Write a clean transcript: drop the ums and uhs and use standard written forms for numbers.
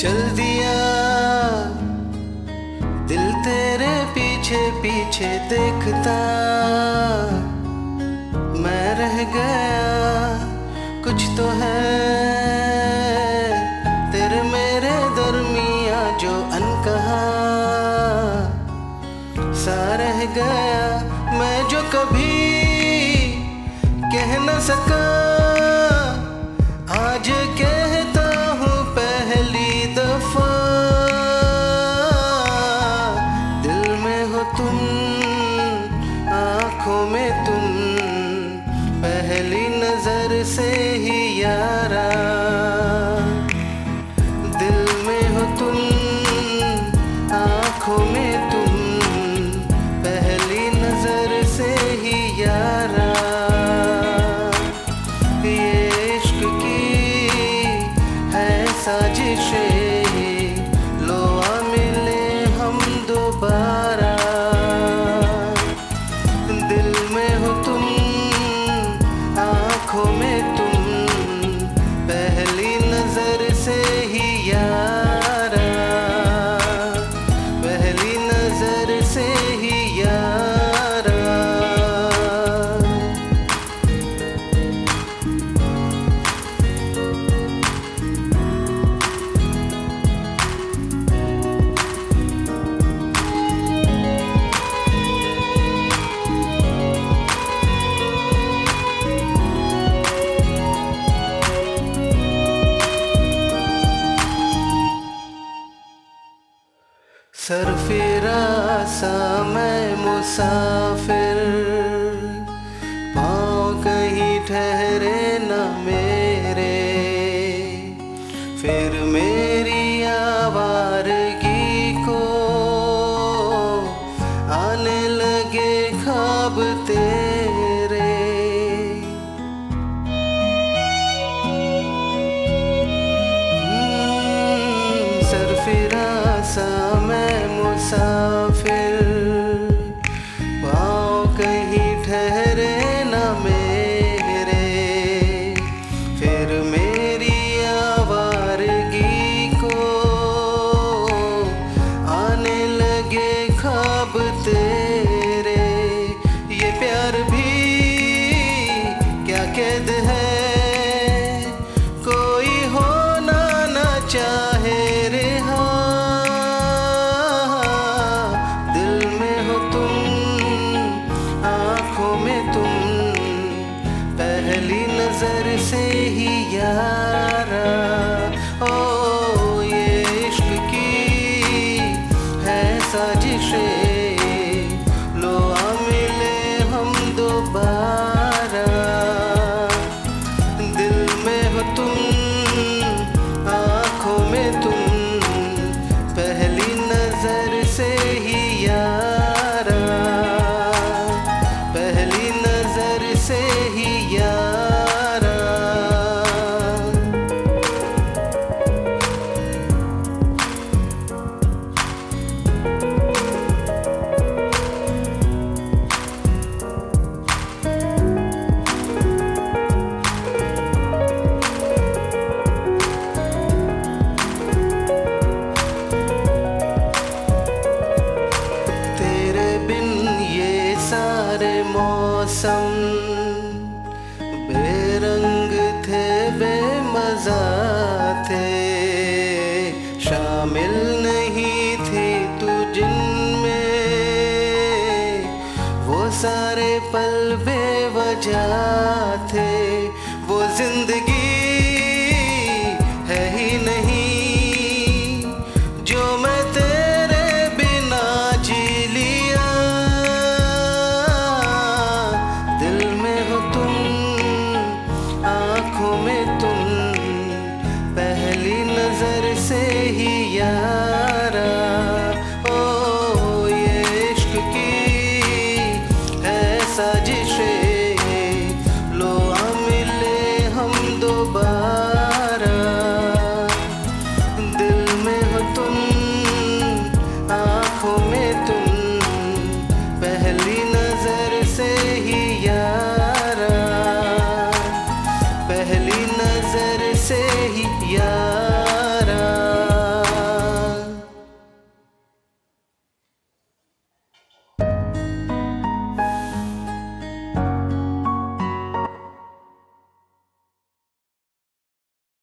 चल दिया दिल तेरे पीछे पीछे देखता, मैं रह गया। कुछ तो है तेरे मेरे दरमिया जो अनकहा सा रह गया, मैं जो कभी कह न सका आज कहता हूँ पहली दफा। दिल में हो तुम, आँखों में तुम, पहली नजर से ही यारा। दिल में हो तुम, आँखों में तुम, पहली नजर से ही यारा। लो आ मिले हम दोबारा। दिल में हो तुम, आँखों में तुम, पहली नजर से ही यारा, पहली नजर से ही यारा। सरफिरासा मैं मुसाफिर, पाँव कहीं ठहरे न मेरे। फिर मेरी आवारगी को आने लगे ख्वाब तेरे। सरफिरासा मैं मुसाफिर, पाँव कहीं ठहरे न मेरे। फिर मेरी आवारगी को आने लगे ख्वाब तेरे। ये प्यार भी क्या कैद है, कोई होना ना चाहे रिहा। पहली नजर से ही यारा। ओ ये इश्क की है साजिशें, लो आ मिले हम दोबारा। दिल में हो तुम, आँखों में तुम, पहली नजर से ही यारा, पहली नजर से ही यारा। मौसम बेरंग थे, बेमजा थे, शामिल नहीं थी तू जिनमें। वो सारे पल बेवजह थे, वो जिंदगी